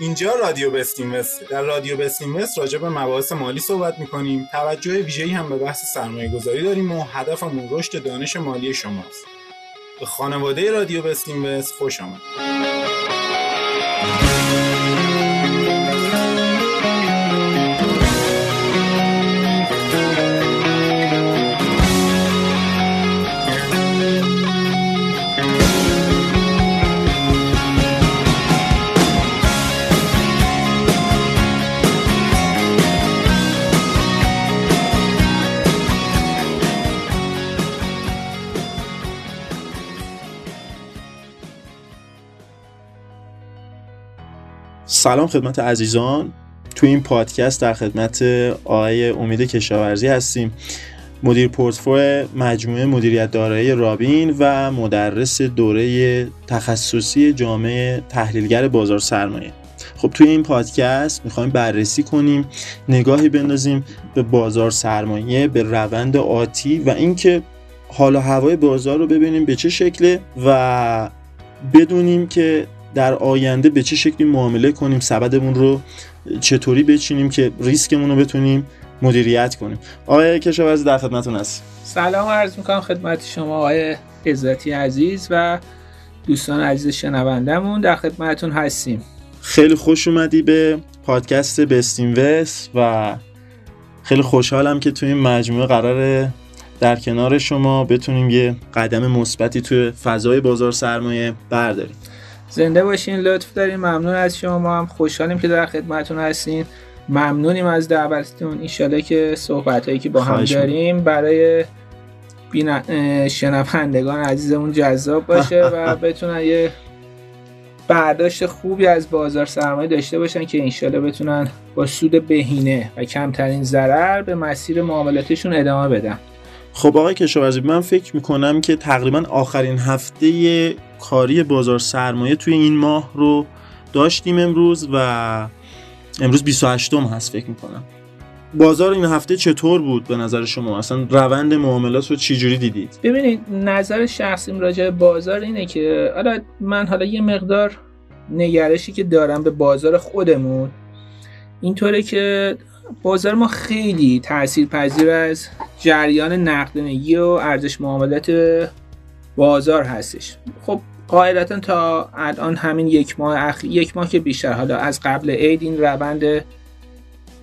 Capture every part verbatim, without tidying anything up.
اینجا رادیو بست اینوست. در رادیو بست اینوست راجع به مباحث مالی صحبت می‌کنیم. توجه ویژه‌ای هم به بحث سرمایه‌گذاری داریم و هدفمون رشد دانش مالی شماست. به خانواده رادیو بست اینوست خوش آمدید. سلام خدمت عزیزان، تو این پادکست در خدمت آقای امید کشاورزی هستیم، مدیر پورتفوی مجموعه مدیریت دارایی رابین و مدرس دوره تخصصی جامعه تحلیلگر بازار سرمایه. خب توی این پادکست میخوایم بررسی کنیم، نگاهی بندازیم به بازار سرمایه، به روند آتی و اینکه حال و هوای بازار رو ببینیم به چه شکله و بدونیم که در آینده به چه شکلی معامله کنیم، سبدمون رو چطوری بچینیم که ریسکمون رو بتونیم مدیریت کنیم. آقای کشاورزی در خدمتتون هست. سلام عرض میکنم خدمت شما آقای عزتی عزیز و دوستان عزیز شنوندمون، در خدمتتون هستیم. خیلی خوش اومدی به پادکست بست اینوست و خیلی خوشحالم که توی این مجموعه قراره در کنار شما بتونیم یه قدم مثبتی توی فضای بازار سرمایه برداریم. زنده باشین، لطف دارین، ممنون از شما، ما هم خوشحالیم که در خدمتتون هستیم، ممنونیم از دعوتتون. انشالله که صحبتایی که با هم داریم برای شنوندگان عزیزمون جذاب باشه و بتونن یه برداشت خوبی از بازار سرمایه داشته باشن که انشالله بتونن با سود بهینه و کمترین ضرر به مسیر معاملاتشون ادامه بدن. خب آقای کشاورزی، من فکر میکنم که تقریبا آخرین هفته کاری بازار سرمایه توی این ماه رو داشتیم امروز و امروز بیست و هشتم هست فکر میکنم. بازار این هفته چطور بود به نظر شما؟ اصلا روند معاملات رو چی جوری دیدید؟ ببینید، نظر شخصیم راجع به بازار اینه که حالا من حالا یه مقدار نگرشی که دارم به بازار خودمون اینطوره که بازار ما خیلی تاثیرپذیر از جریان نقدینگی و ارزش معاملات بازار هستش. خب قاعدتا تا الان همین یک ماه اخیر، یک ماه که بیشتر، حالا از قبل عید این روند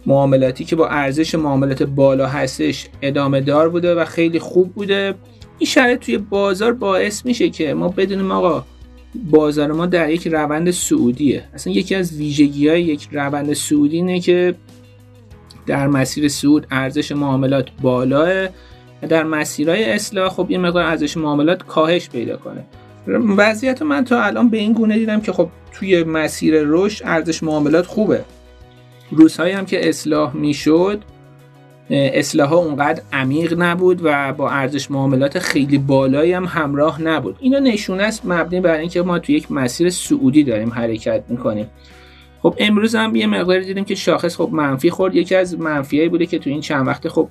معاملاتی که با ارزش معاملات بالا هستش ادامه دار بوده و خیلی خوب بوده. این شرایط توی بازار باعث میشه که ما بدونیم آقا بازار ما در یک روند صعودیه. اصلا یکی از ویژگی‌های یک روند صعودی اینه که در مسیر صعود ارزش معاملات بالاه و در مسیرهای اصلاح خب یه مقدار ارزش معاملات کاهش پیدا کنه. وضعیت من تا الان به این گونه دیدم که خب توی مسیر رشد ارزش معاملات خوبه. روزهایی هم که اصلاح میشد، اصلاح ها اونقدر عمیق نبود و با ارزش معاملات خیلی بالایی هم همراه نبود. اینا نشونه است مبنی بر اینکه ما توی یک مسیر صعودی داریم حرکت میکنیم. خب امروز هم یه مقدار دیدیم که شاخص خب منفی خورد. یکی از منفیایی بوده که تو این چند وقته خب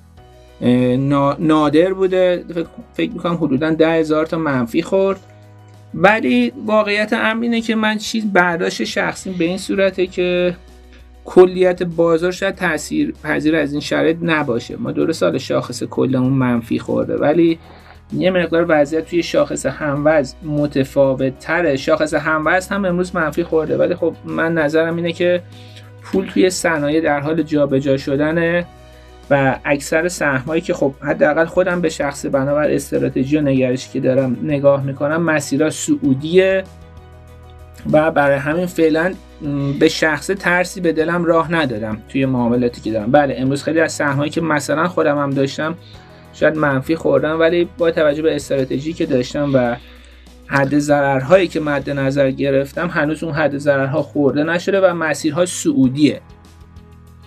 نادر بوده، فکر میکنم حدوداً ده هزار تا منفی خورد. ولی واقعیت امر اینه که من چیز برداشت شخصی به این صورته که کلیت بازار شاید تأثیر پذیر از این شرایط نباشه. ما درست حال شاخص کلمون منفی خورده ولی یه مقدار وضعیت توی شاخص هموز متفاوت تره. شاخص هموز هم امروز منفی خورده ولی خب من نظرم اینه که پول توی صنایع در حال جابجا شدنه و اکثر سهمایی که خب حداقل خودم به شخص بنابر استراتژی و نگرشی که دارم نگاه میکنم مسیرها صعودیه و برای همین فعلا به شخص ترسی به دلم راه ندادم توی معاملاتی که دارم. بله امروز خیلی از سهمایی که مثلا خودم هم داشتم شاید منفی خوردم ولی با توجه به استراتژی که داشتم و حد ضررهایی که مد نظر گرفتم هنوز اون حد ضررها خورده نشده و مسیرها صعودیه.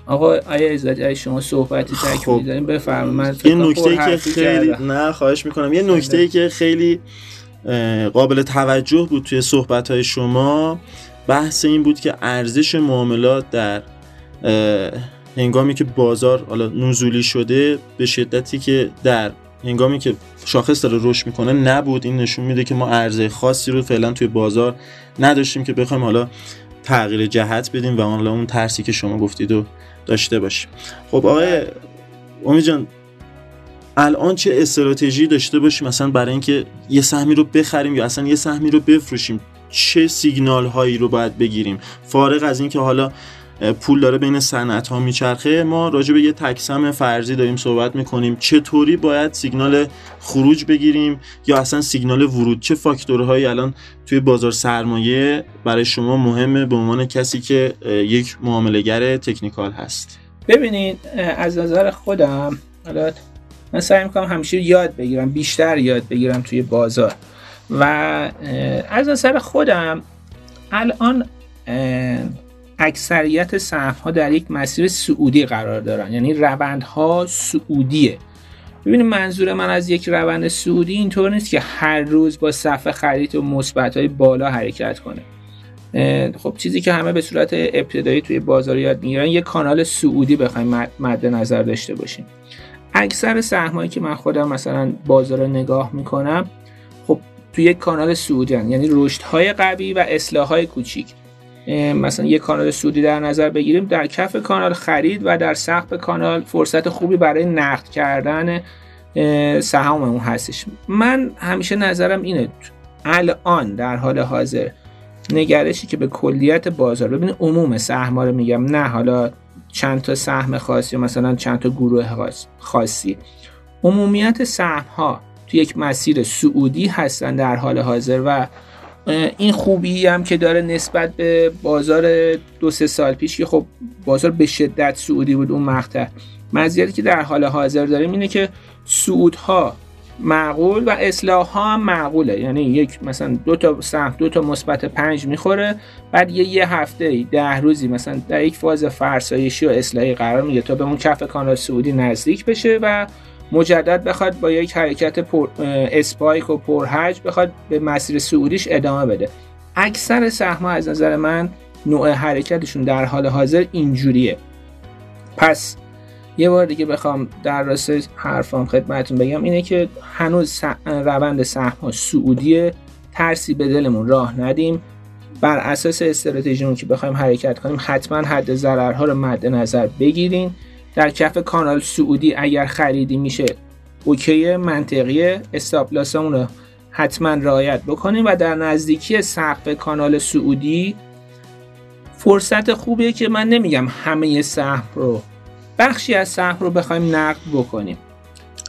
آقا آیا عزتی شما صحبتی تکمیلی داریم بفرمایید. یه نکته‌ای که خیلی جرده. نه خواهش میکنم. یه نکته‌ای که خیلی قابل توجه بود توی صحبت‌های شما بحث این بود که ارزش معاملات در هنگامی که بازار حالا نزولی شده به شدتی که در هنگامی که شاخص داره رشد میکنه نبود. این نشون میده که ما ارزش خاصی رو فعلا توی بازار نداشتیم که بخوایم حالا تغییر جهت بدیم و حالا اون ترسی که شما گفتید رو داشته باشیم. خب آقای امید جان، الان چه استراتژی داشته باشیم مثلا برای اینکه یه سهمی رو بخریم یا اصلا یه سهمی رو بفروشیم؟ چه سیگنال هایی رو باید بگیریم فارغ از اینکه حالا پول داره بین صنعت ها میچرخه؟ ما راجع به یه تک سهم فرضی داریم صحبت میکنیم، چطوری باید سیگنال خروج بگیریم یا اصلا سیگنال ورود؟ چه فاکتورهایی الان توی بازار سرمایه برای شما مهمه به عنوان کسی که یک معامله گر تکنیکال هست؟ ببینید از نظر خودم من سعی میکنم همیشه یاد بگیرم، بیشتر یاد بگیرم توی بازار و از نظر خودم الان اکثریت سهم‌ها در یک مسیر صعودی قرار دارن، یعنی روندها صعودیه. ببینید منظور من از یک روند صعودی اینطور نیست که هر روز با صفحه خرید و مثبت‌های بالا حرکت کنه. خب چیزی که همه به صورت ابتدایی توی بازار یاد میگیرن یک کانال صعودی بخوایم مد نظر داشته باشیم. اکثر سهمایی که من خودم مثلا بازار رو نگاه میکنم خب توی یک کانال صعودی، یعنی رشدهای قوی و اصلاحهای کوچیک. مثلا یک کانال صعودی در نظر بگیریم، در کف کانال خرید و در سقف کانال فرصت خوبی برای نقد کردن سهام اون هستش. من همیشه نظرم اینه الان در حال حاضر نگرشی که به کلیت بازار، ببین عموم سهم‌ها رو میگم نه حالا چند تا سهم خاصی یا مثلا چند تا گروه خاصی، عمومیت سهم‌ها تو یک مسیر صعودی هستن در حال حاضر و این خوبی هم که داره نسبت به بازار دو سه سال پیش که خب بازار به شدت صعودی بود اون مقطع، مزیتی که در حال حاضر داریم اینه که صعودها معقول و اصلاح‌ها هم معقوله، یعنی یک مثلا دو تا سهم دو تا مثبت پنج میخوره، بعد یه یه هفته ده روزی مثلا در یک فاز فرسایشی و اصلاحی قرار میگیره تا به اون کف کانال صعودی نزدیک بشه و مجدد بخواد با یک حرکت پر اسپایک و پرهج بخواد به مسیر صعودیش ادامه بده. اکثر سهم‌ها از نظر من نوع حرکتشون در حال حاضر اینجوریه. پس یه بار دیگه بخوام در راسته حرفام خدمتتون بگم اینه که هنوز روند سهم‌ها صعودیه، ترسی به دلمون راه ندیم، بر اساس استراتژیمون که بخوایم حرکت کنیم حتما حد ضررها رو مد نظر بگیرین. در کف کانال صعودی اگر خریدی میشه اوکی، منطقیه، استاپ لاسمون رو حتما رعایت بکنیم و در نزدیکی سقف کانال صعودی فرصت خوبیه که من نمیگم همه سهم رو، بخشی از سهم رو بخوایم نقد بکنیم.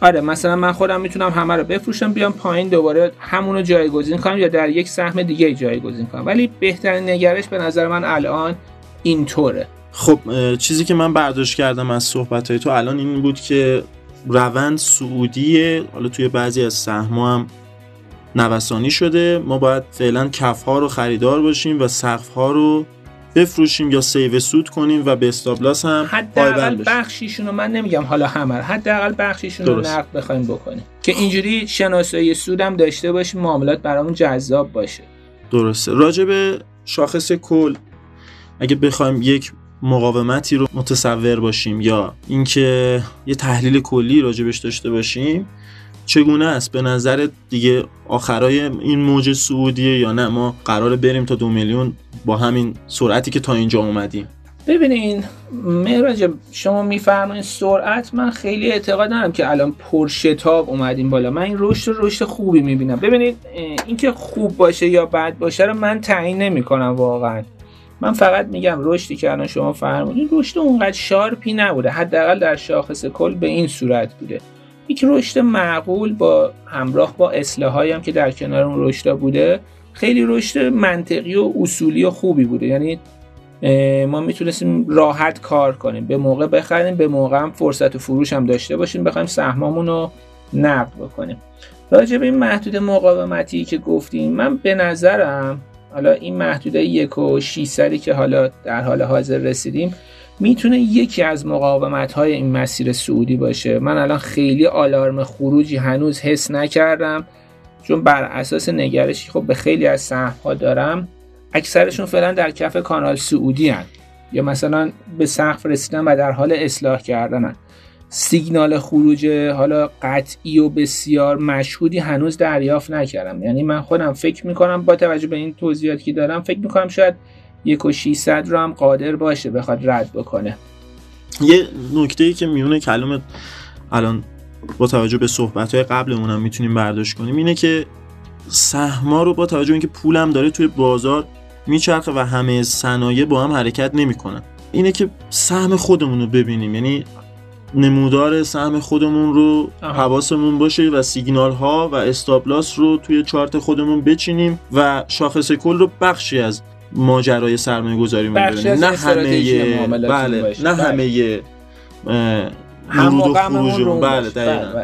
آره مثلا من خودم میتونم همه رو بفروشم بیام پایین دوباره همون رو جایگزین کنم یا در یک سهم دیگه جایگزین کنم، ولی بهترین نگرش به نظر من الان اینطوره. خب چیزی که من برداشت کردم از صحبت‌های تو الان این بود که روند صعودیه، حالا توی بعضی از سهم‌ها هم نوسانی شده، ما باید فعلا کف‌ها رو خریدار باشیم و سقف‌ها رو بفروشیم یا سیو سود کنیم و به استابلاس هم پایبند بشیم. حداقل بخشیشون رو، من نمیگم حالا همه، حداقل بخشیشون رو نقد بخوایم بکنیم که اینجوری شناسایی سود هم داشته باشیم، معاملات برامون جذاب باشه. درسته. راجع به شاخص کل اگه بخوایم یک مقاومتی رو متصور باشیم یا اینکه یه تحلیل کلی راجبش داشته باشیم چگونه است؟ به نظرت دیگه آخرای این موج صعودیه یا نه ما قراره بریم تا دو میلیون با همین سرعتی که تا اینجا اومدیم؟ ببینین مهراج شما میفرمایید سرعت، من خیلی اعتقاد ندارم که الان پرشتاب اومدیم بالا، من این رشد رشد خوبی میبینم. ببینید اینکه خوب باشه یا بد باشه رو من تعیین نمی‌کنم واقعا، من فقط میگم رشدی که الان شما فرمودین رشد اونقدر شارپی نبوده، حداقل در شاخص کل به این صورت بوده، یک رشد معقول با همراه با اصلاحایی هم که در کنار اون رشدا بوده، خیلی رشد منطقی و اصولی و خوبی بوده، یعنی ما میتونستیم راحت کار کنیم، به موقع بخریم، به موقع هم فرصت فروش هم داشته باشیم، بخوایم سهمامون رو نقد بکنیم. راجع به این محدود مقاومتی که گفتیم، من به نظرم حالا این محدوده یک و ششصد که حالا در حال حاضر رسیدیم میتونه یکی از مقاومت‌های این مسیر صعودی باشه. من الان خیلی آلارم خروجی هنوز حس نکردم، چون بر اساس نگرشی خب به خیلی از سهم‌ها دارم اکثرشون فعلا در کف کانال صعودی هستند یا مثلا به سقف رسیدن و در حال اصلاح کردنن. سیگنال خروج حالا قطعی و بسیار مشهودی هنوز دریافت نکردم، یعنی من خودم فکر میکنم با توجه به این توضیحاتی که دارم فکر میکنم شاید یک و ششصد رو هم قادر باشه بخواد رد بکنه. یه نکته‌ای که میونه کلمت الان با توجه به صحبت‌های قبلمون هم میتونیم برداشت کنیم اینه که سهما رو با توجه به اینکه پولم داره توی بازار میچرخه و همه صنایع با هم حرکت نمیکنن، اینه که سهم خودمون رو ببینیم، یعنی نمودار سهم خودمون رو حواسمون باشه و سیگنال ها و استاپلاس رو توی چارت خودمون بچینیم و شاخص کل رو بخشی از ماجرای سرمایه گذاری ما بدونیم، نه همه بله نه همه ورود و خروجمون. بله دقیقاً.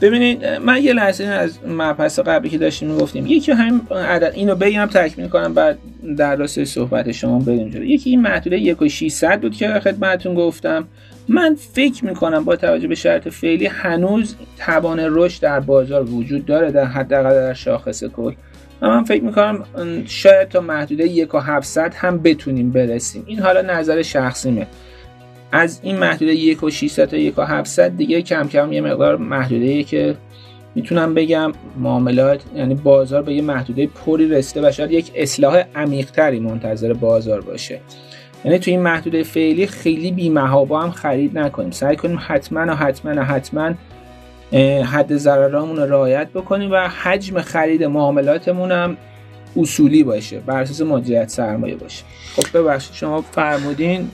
ببینید من یه لحظه از مبحث قبلی که داشتیم میگفتیم، یکی هم عدد اینو بگم تکمیل کنم بعد در راستای صحبت شما بریم جلو. یکی این محدوده یک و ششصد بود که خدمتتون گفتم، من فکر میکنم با توجه به شرط فعلی هنوز توان رشد در بازار وجود داره در حداقل در شاخص کل، و من فکر میکنم شاید تا محدوده یک و هفتصد هم بتونیم برسیم. این حالا نظر شخصیمه. از این محدوده یک و ششصد تا یک و هفتصد دیگه کم کم یه مقدار محدوده‌ای که میتونم بگم معاملات، یعنی بازار به یه محدوده پری رسیده و شاید یک اصلاح عمیق‌تری منتظر بازار باشه. یعنی تو این محدوده فعلی خیلی بی‌محابا هم خرید نکنیم، سعی کنیم حتما و حتما و حتما حد ضررامون رو رعایت بکنیم و حجم خرید معاملاتمون هم اصولی باشه، بر اساس مدیریت سرمایه باشه. خب ببخشید شما فرمودین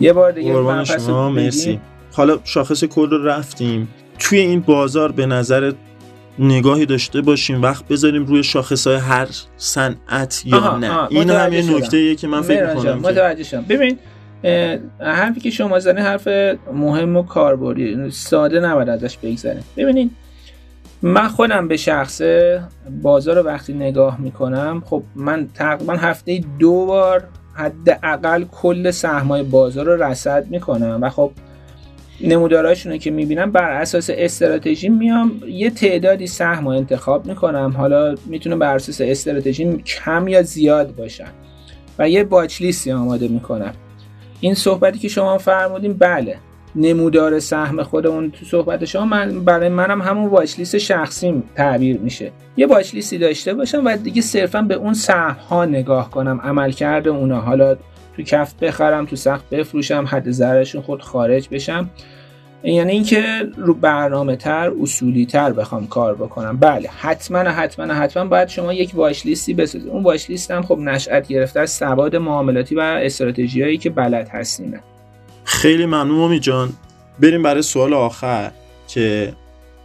یه بار دیگه قربان شما، مرسی. حالا شاخص کل رو رفتیم، توی این بازار به نظر نگاهی داشته باشیم، وقت بذاریم روی شاخص‌های هر صنعت یا آها، نه آها. این هم یه نکته‌ایه که من فکر می‌کنم متوجه شدم. ببین حرفی که شما زدین حرف مهم و کاربردی، ساده نباید ازش بگذریم. ببینید من خودم به شخصه بازار رو وقتی نگاه می‌کنم، خب من تقریباً هفته دو بار حداقل کل سهمای بازار رو رصد میکنم و خب نموداراشونو که میبینم بر اساس استراتژی میام یه تعدادی سهم رو انتخاب میکنم، حالا میتونه بر اساس استراتژی کم یا زیاد باشن و یه واچ لیستی آماده میکنم. این صحبتی که شما فرمودین بله، نمودار سهم خودمون تو صحبت شما من برای منم همون واچ لیست شخصیم تعبیر میشه. یه واچ لیستی داشته باشم و دیگه صرفا به اون سهم ها نگاه کنم، عملکرد اونها، حالا تو کف بخرم تو سقف بفروشم، حد ضررشون خود خارج بشم، یعنی اینکه رو برنامه تر اصولی تر بخوام کار بکنم. بله حتما حتما حتما باید شما یک واچ لیستی بسازید. اون واچ لیست هم خب نشأت گرفته از سواد معاملاتی و استراتژیایی که بلد هستین. خیلی ممنون امید جان. بریم برای سوال آخر که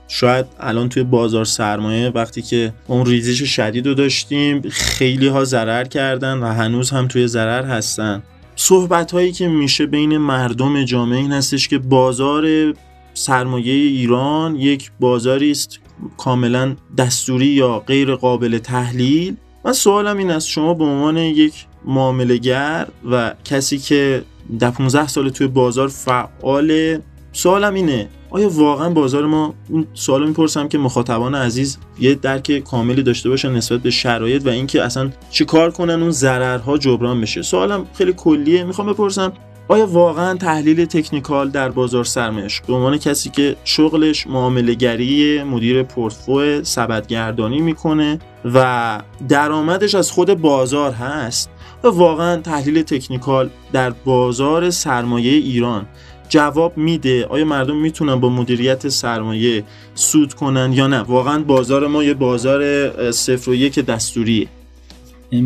شاید الان توی بازار سرمایه وقتی که اون ریزش شدید رو داشتیم خیلی ها ضرر کردن و هنوز هم توی ضرر هستن، صحبت هایی که میشه بین مردم جامعه این هستش که بازار سرمایه ایران یک بازاری است کاملا دستوری یا غیر قابل تحلیل. من سوالم این است شما به عنوان یک معامله گر و کسی که در پانزده سال توی بازار فعال، سوالم اینه آیا واقعا بازار ما، این سوالو میپرسم که مخاطبان عزیز یه درک کاملی داشته باشن نسبت به شرایط و اینکه اصلا چیکار کنن اون ضررها جبران بشه. سوالم خیلی کلیه، میخوام بپرسم آیا واقعا تحلیل تکنیکال در بازار سرمایه‌اش به عنوان کسی که شغلش معامله گری، مدیر پورتفوی، سبدگردانی میکنه و درآمدش از خود بازار هست و واقعا تحلیل تکنیکال در بازار سرمایه ایران جواب میده؟ آیا مردم میتونن با مدیریت سرمایه سود کنن یا نه؟ واقعا بازار ما یه بازار صفر و یک دستوریه؟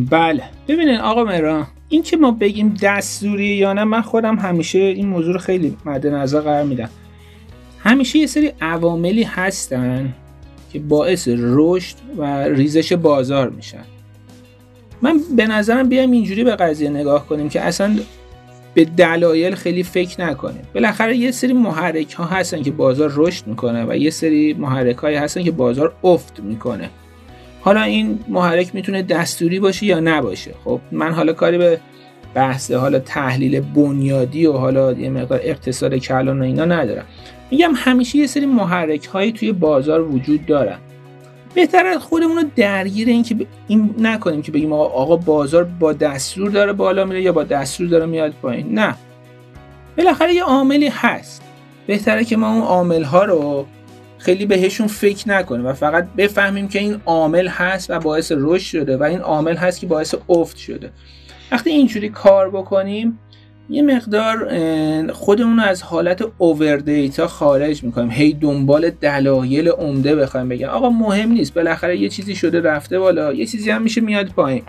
بله ببینین آقا مرا، این که ما بگیم دستوریه یا نه، من خودم همیشه این موضوع رو خیلی مد نظر قرار میدم. همیشه یه سری عواملی هستن که باعث رشد و ریزش بازار میشن. من به نظرم بیایم اینجوری به قضیه نگاه کنیم که اصلا به دلایل خیلی فکر نکنیم. بالاخره یه سری محرک ها هستن که بازار رشد میکنه و یه سری محرک های هستن که بازار افت میکنه. حالا این محرک میتونه دستوری باشه یا نباشه. خب من حالا کاری به بحث حالا تحلیل بنیادی و حالا یه مقدار اقتصاد کلان و اینا ندارم، میگم همیشه یه سری محرک هایی توی بازار وجود دارن. بهتره خودمون رو درگیر این که ب... این نکنیم که بگیم آقا آقا بازار با دستور داره بالا میره یا با دستور داره میاد پایین. نه، بالاخره یه عاملی هست، بهتره که ما اون عامل‌ها رو خیلی بهشون فکر نکنیم و فقط بفهمیم که این عامل هست و باعث رشد شده و این عامل هست که باعث افت شده. وقتی اینجوری کار بکنیم یه مقدار خودمون رو از حالت اوور دیتا خارج میکنیم، هی دنبال دلایل عمده بخوایم بگیم آقا مهم نیست، بالاخره یه چیزی شده رفته بالا، یه چیزی هم میشه میاد پایین.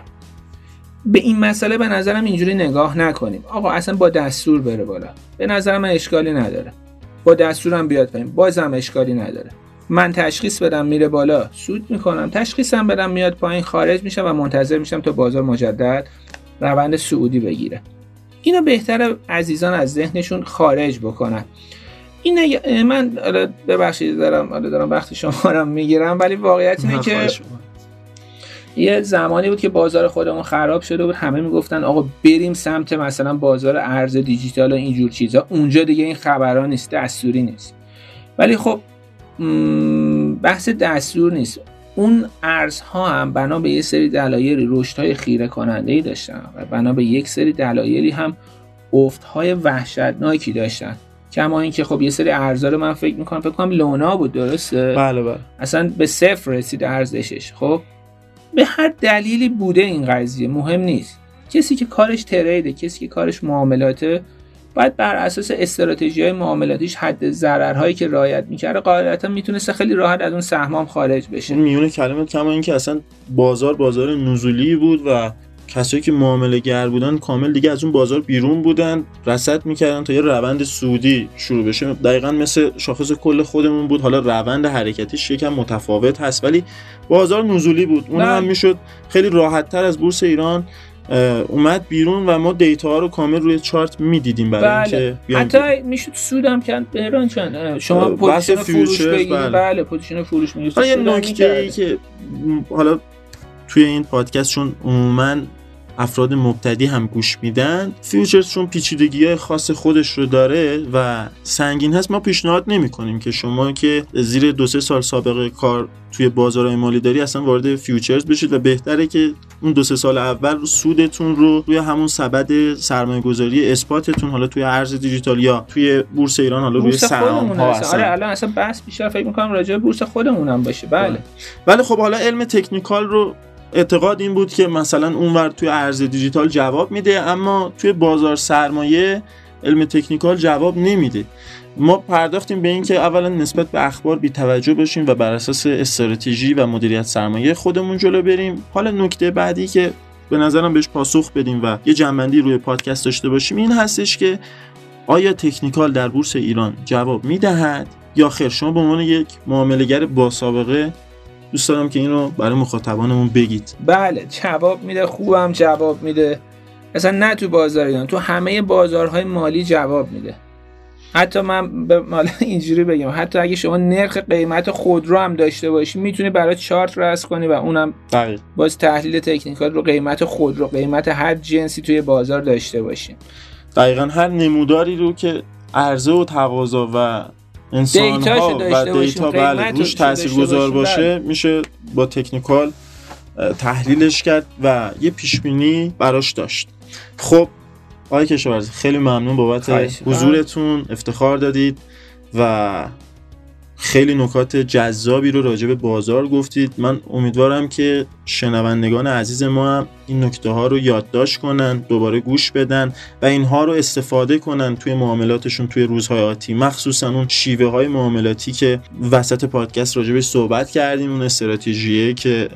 به این مسئله به نظرم اینجوری نگاه نکنیم، آقا اصلا با دستور بره بالا به نظر من اشکالی نداره، با دستورم بیاد پایین بازم اشکالی نداره. من تشخیص بدم میره بالا سود میکنم، تشخیصم بدم میاد پایین خارج میشم و منتظر میشم تا بازار مجدد روند صعودی بگیره. اینو بهتره عزیزان از ذهنشون خارج بکنن. این نگ... من ببخشید دارم دارم وقت شما رو میگیرم، ولی واقعیت اینه که یه زمانی بود که بازار خودمون خراب شده بود، همه میگفتن آقا بریم سمت مثلا بازار ارز دیجیتال و اینجور چیزا، اونجا دیگه این خبرها نیست، دستوری نیست. ولی خب بحث دستور نیست، اون ارزها هم بنا به یه سری دلایلی رشدهای خیره کننده‌ای داشتن و بنا به یک سری دلایلی هم افت‌های وحشتناکی داشتن. کما اینکه خب یه سری ارزها رو من فکر می‌کنم فکر کنم لونا بود، درسته؟ بله بله. اصلا به صفر رسید ارزشش. خب به هر دلیلی بوده این قضیه، مهم نیست. کسی که کارش تریده، کسی که کارش معاملاته، باید بر اساس استراتژی‌های معاملاتیش حد ضررهایی که رعایت می‌کرده قاعدتا میتونسته خیلی راحت از اون سهمام خارج بشه. میونه کلمه کما این که اصلا بازار بازار نزولی بود و کسایی که معامله گر بودن کامل دیگه از اون بازار بیرون بودن، رصد می‌کردن تا یه روند صعودی شروع بشه. دقیقاً مثل شاخص کل خودمون بود، حالا روند حرکتیش یکم متفاوت هست ولی بازار نزولی بود. اون هم میشد خیلی راحت‌تر از بورس ایران اومد بیرون و ما دیتا ها رو کامل روی چارت میدیدیم برای اینکه بله. حتی میشد سودم کند بهران چند شما پوزیشن فروش بگیرید. بله, بله. پوزیشن فروش میگید. حالا یه نکته‌ای که حالا توی این پادکست چون عموما افراد مبتدی هم گوش میدن، فیوچرز چون پیچیدگی‌های خاص خودش رو داره و سنگین هست، ما پیشنهاد نمی‌کنیم که شما که زیر دو سه سال سابقه کار توی بازارهای مالی داری اصلا وارد فیوچرز بشید و بهتره که اون دو سه سال اول سودتون رو روی همون سبد سرمایه‌گذاری اثباتتون، حالا توی ارز دیجیتال یا توی بورس ایران، حالا روی سهام‌ها اصلا. آره الان اصلا بحث بیشتر فکر می‌کنم راجع به بورس خودمونم باشه. بله. ولی خب حالا علم تکنیکال رو اعتقاد این بود که مثلا اونور توی ارز دیجیتال جواب میده اما توی بازار سرمایه علم تکنیکال جواب نمیده. ما پرداختیم به این که اولا نسبت به اخبار بی‌توجه باشیم و بر اساس استراتژی و مدیریت سرمایه خودمون جلو بریم. حالا نکته بعدی که به نظرم بهش پاسخ بدیم و یه جنبندی روی پادکست داشته باشیم این هستش که آیا تکنیکال در بورس ایران جواب میدهد یا خیر؟ شما به عنوان یک معامله‌گر با سابقه دوست دارم که اینو برای مخاطبانمون بگید. بله جواب میده، خوبم جواب میده. اصلا نه تو بازار ایران، تو همه بازارهای مالی جواب میده. حتی من به مال اینجوری بگم، حتی اگه شما نرخ قیمت خودرو هم داشته باشی میتونی برای چارت رسم کنی و اونم دقیق. باز تحلیل تکنیکال رو قیمت خودرو، قیمت هر جنسی توی بازار داشته باشی. دقیقاً هر نموداری رو که عرضه و تقاضا و انسان‌ها و دیتا بله روش تاثیرگذار باشه میشه با تکنیکال تحلیلش کرد و یه پیشبینی براش داشت. خب آقای کشاورزی خیلی ممنون بابت حضورتون، افتخار دادید و خیلی نکات جذابی رو راجع به بازار گفتید. من امیدوارم که شنوندگان عزیز ما هم این نکته ها رو یادداشت کنن، دوباره گوش بدن و اینها رو استفاده کنن توی معاملاتشون توی روزهای آتی، مخصوصا اون شیوه های معاملاتی که وسط پادکست راجع بهش صحبت کردیم، اون استراتژیه که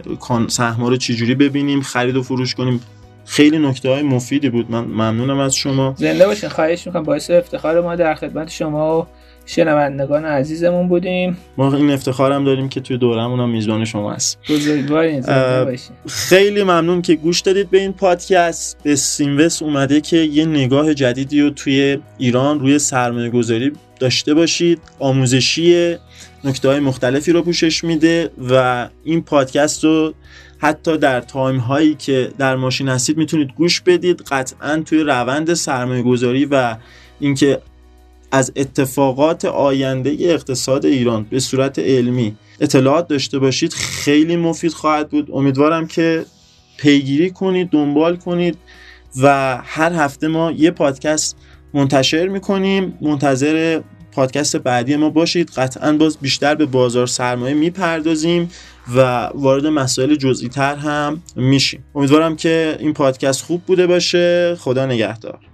سهم ها رو چجوری ببینیم، خرید و فروش کنیم. خیلی نکته‌های مفیدی بود. من ممنونم از شما. زنده باشین. خواهش می‌کنم. باعث افتخار ما در خدمت شما و شنوندگان عزیزمون بودیم. ما این افتخارم داریم که توی دوره‌مون هم میزبان شما هست. بزرگوارین. زنده باشین. خیلی ممنون که گوش دادید به این پادکست. بست اینوست اومده که یه نگاه جدیدی رو توی ایران روی سرمایه‌گذاری داشته باشید. آموزشی، نکته‌های مختلفی رو پوشش میده و این پادکست رو حتی در تایم هایی که در ماشین هستید میتونید گوش بدید. قطعاً توی روند سرمایه گذاری و اینکه از اتفاقات آینده اقتصاد ایران به صورت علمی اطلاعات داشته باشید خیلی مفید خواهد بود. امیدوارم که پیگیری کنید، دنبال کنید و هر هفته ما یه پادکست منتشر میکنیم. منتظر پادکست بعدی ما باشید. قطعاً باز بیشتر به بازار سرمایه میپردازیم و وارد مسائل جزئی تر هم میشیم. امیدوارم که این پادکست خوب بوده باشه. خدا نگهدار.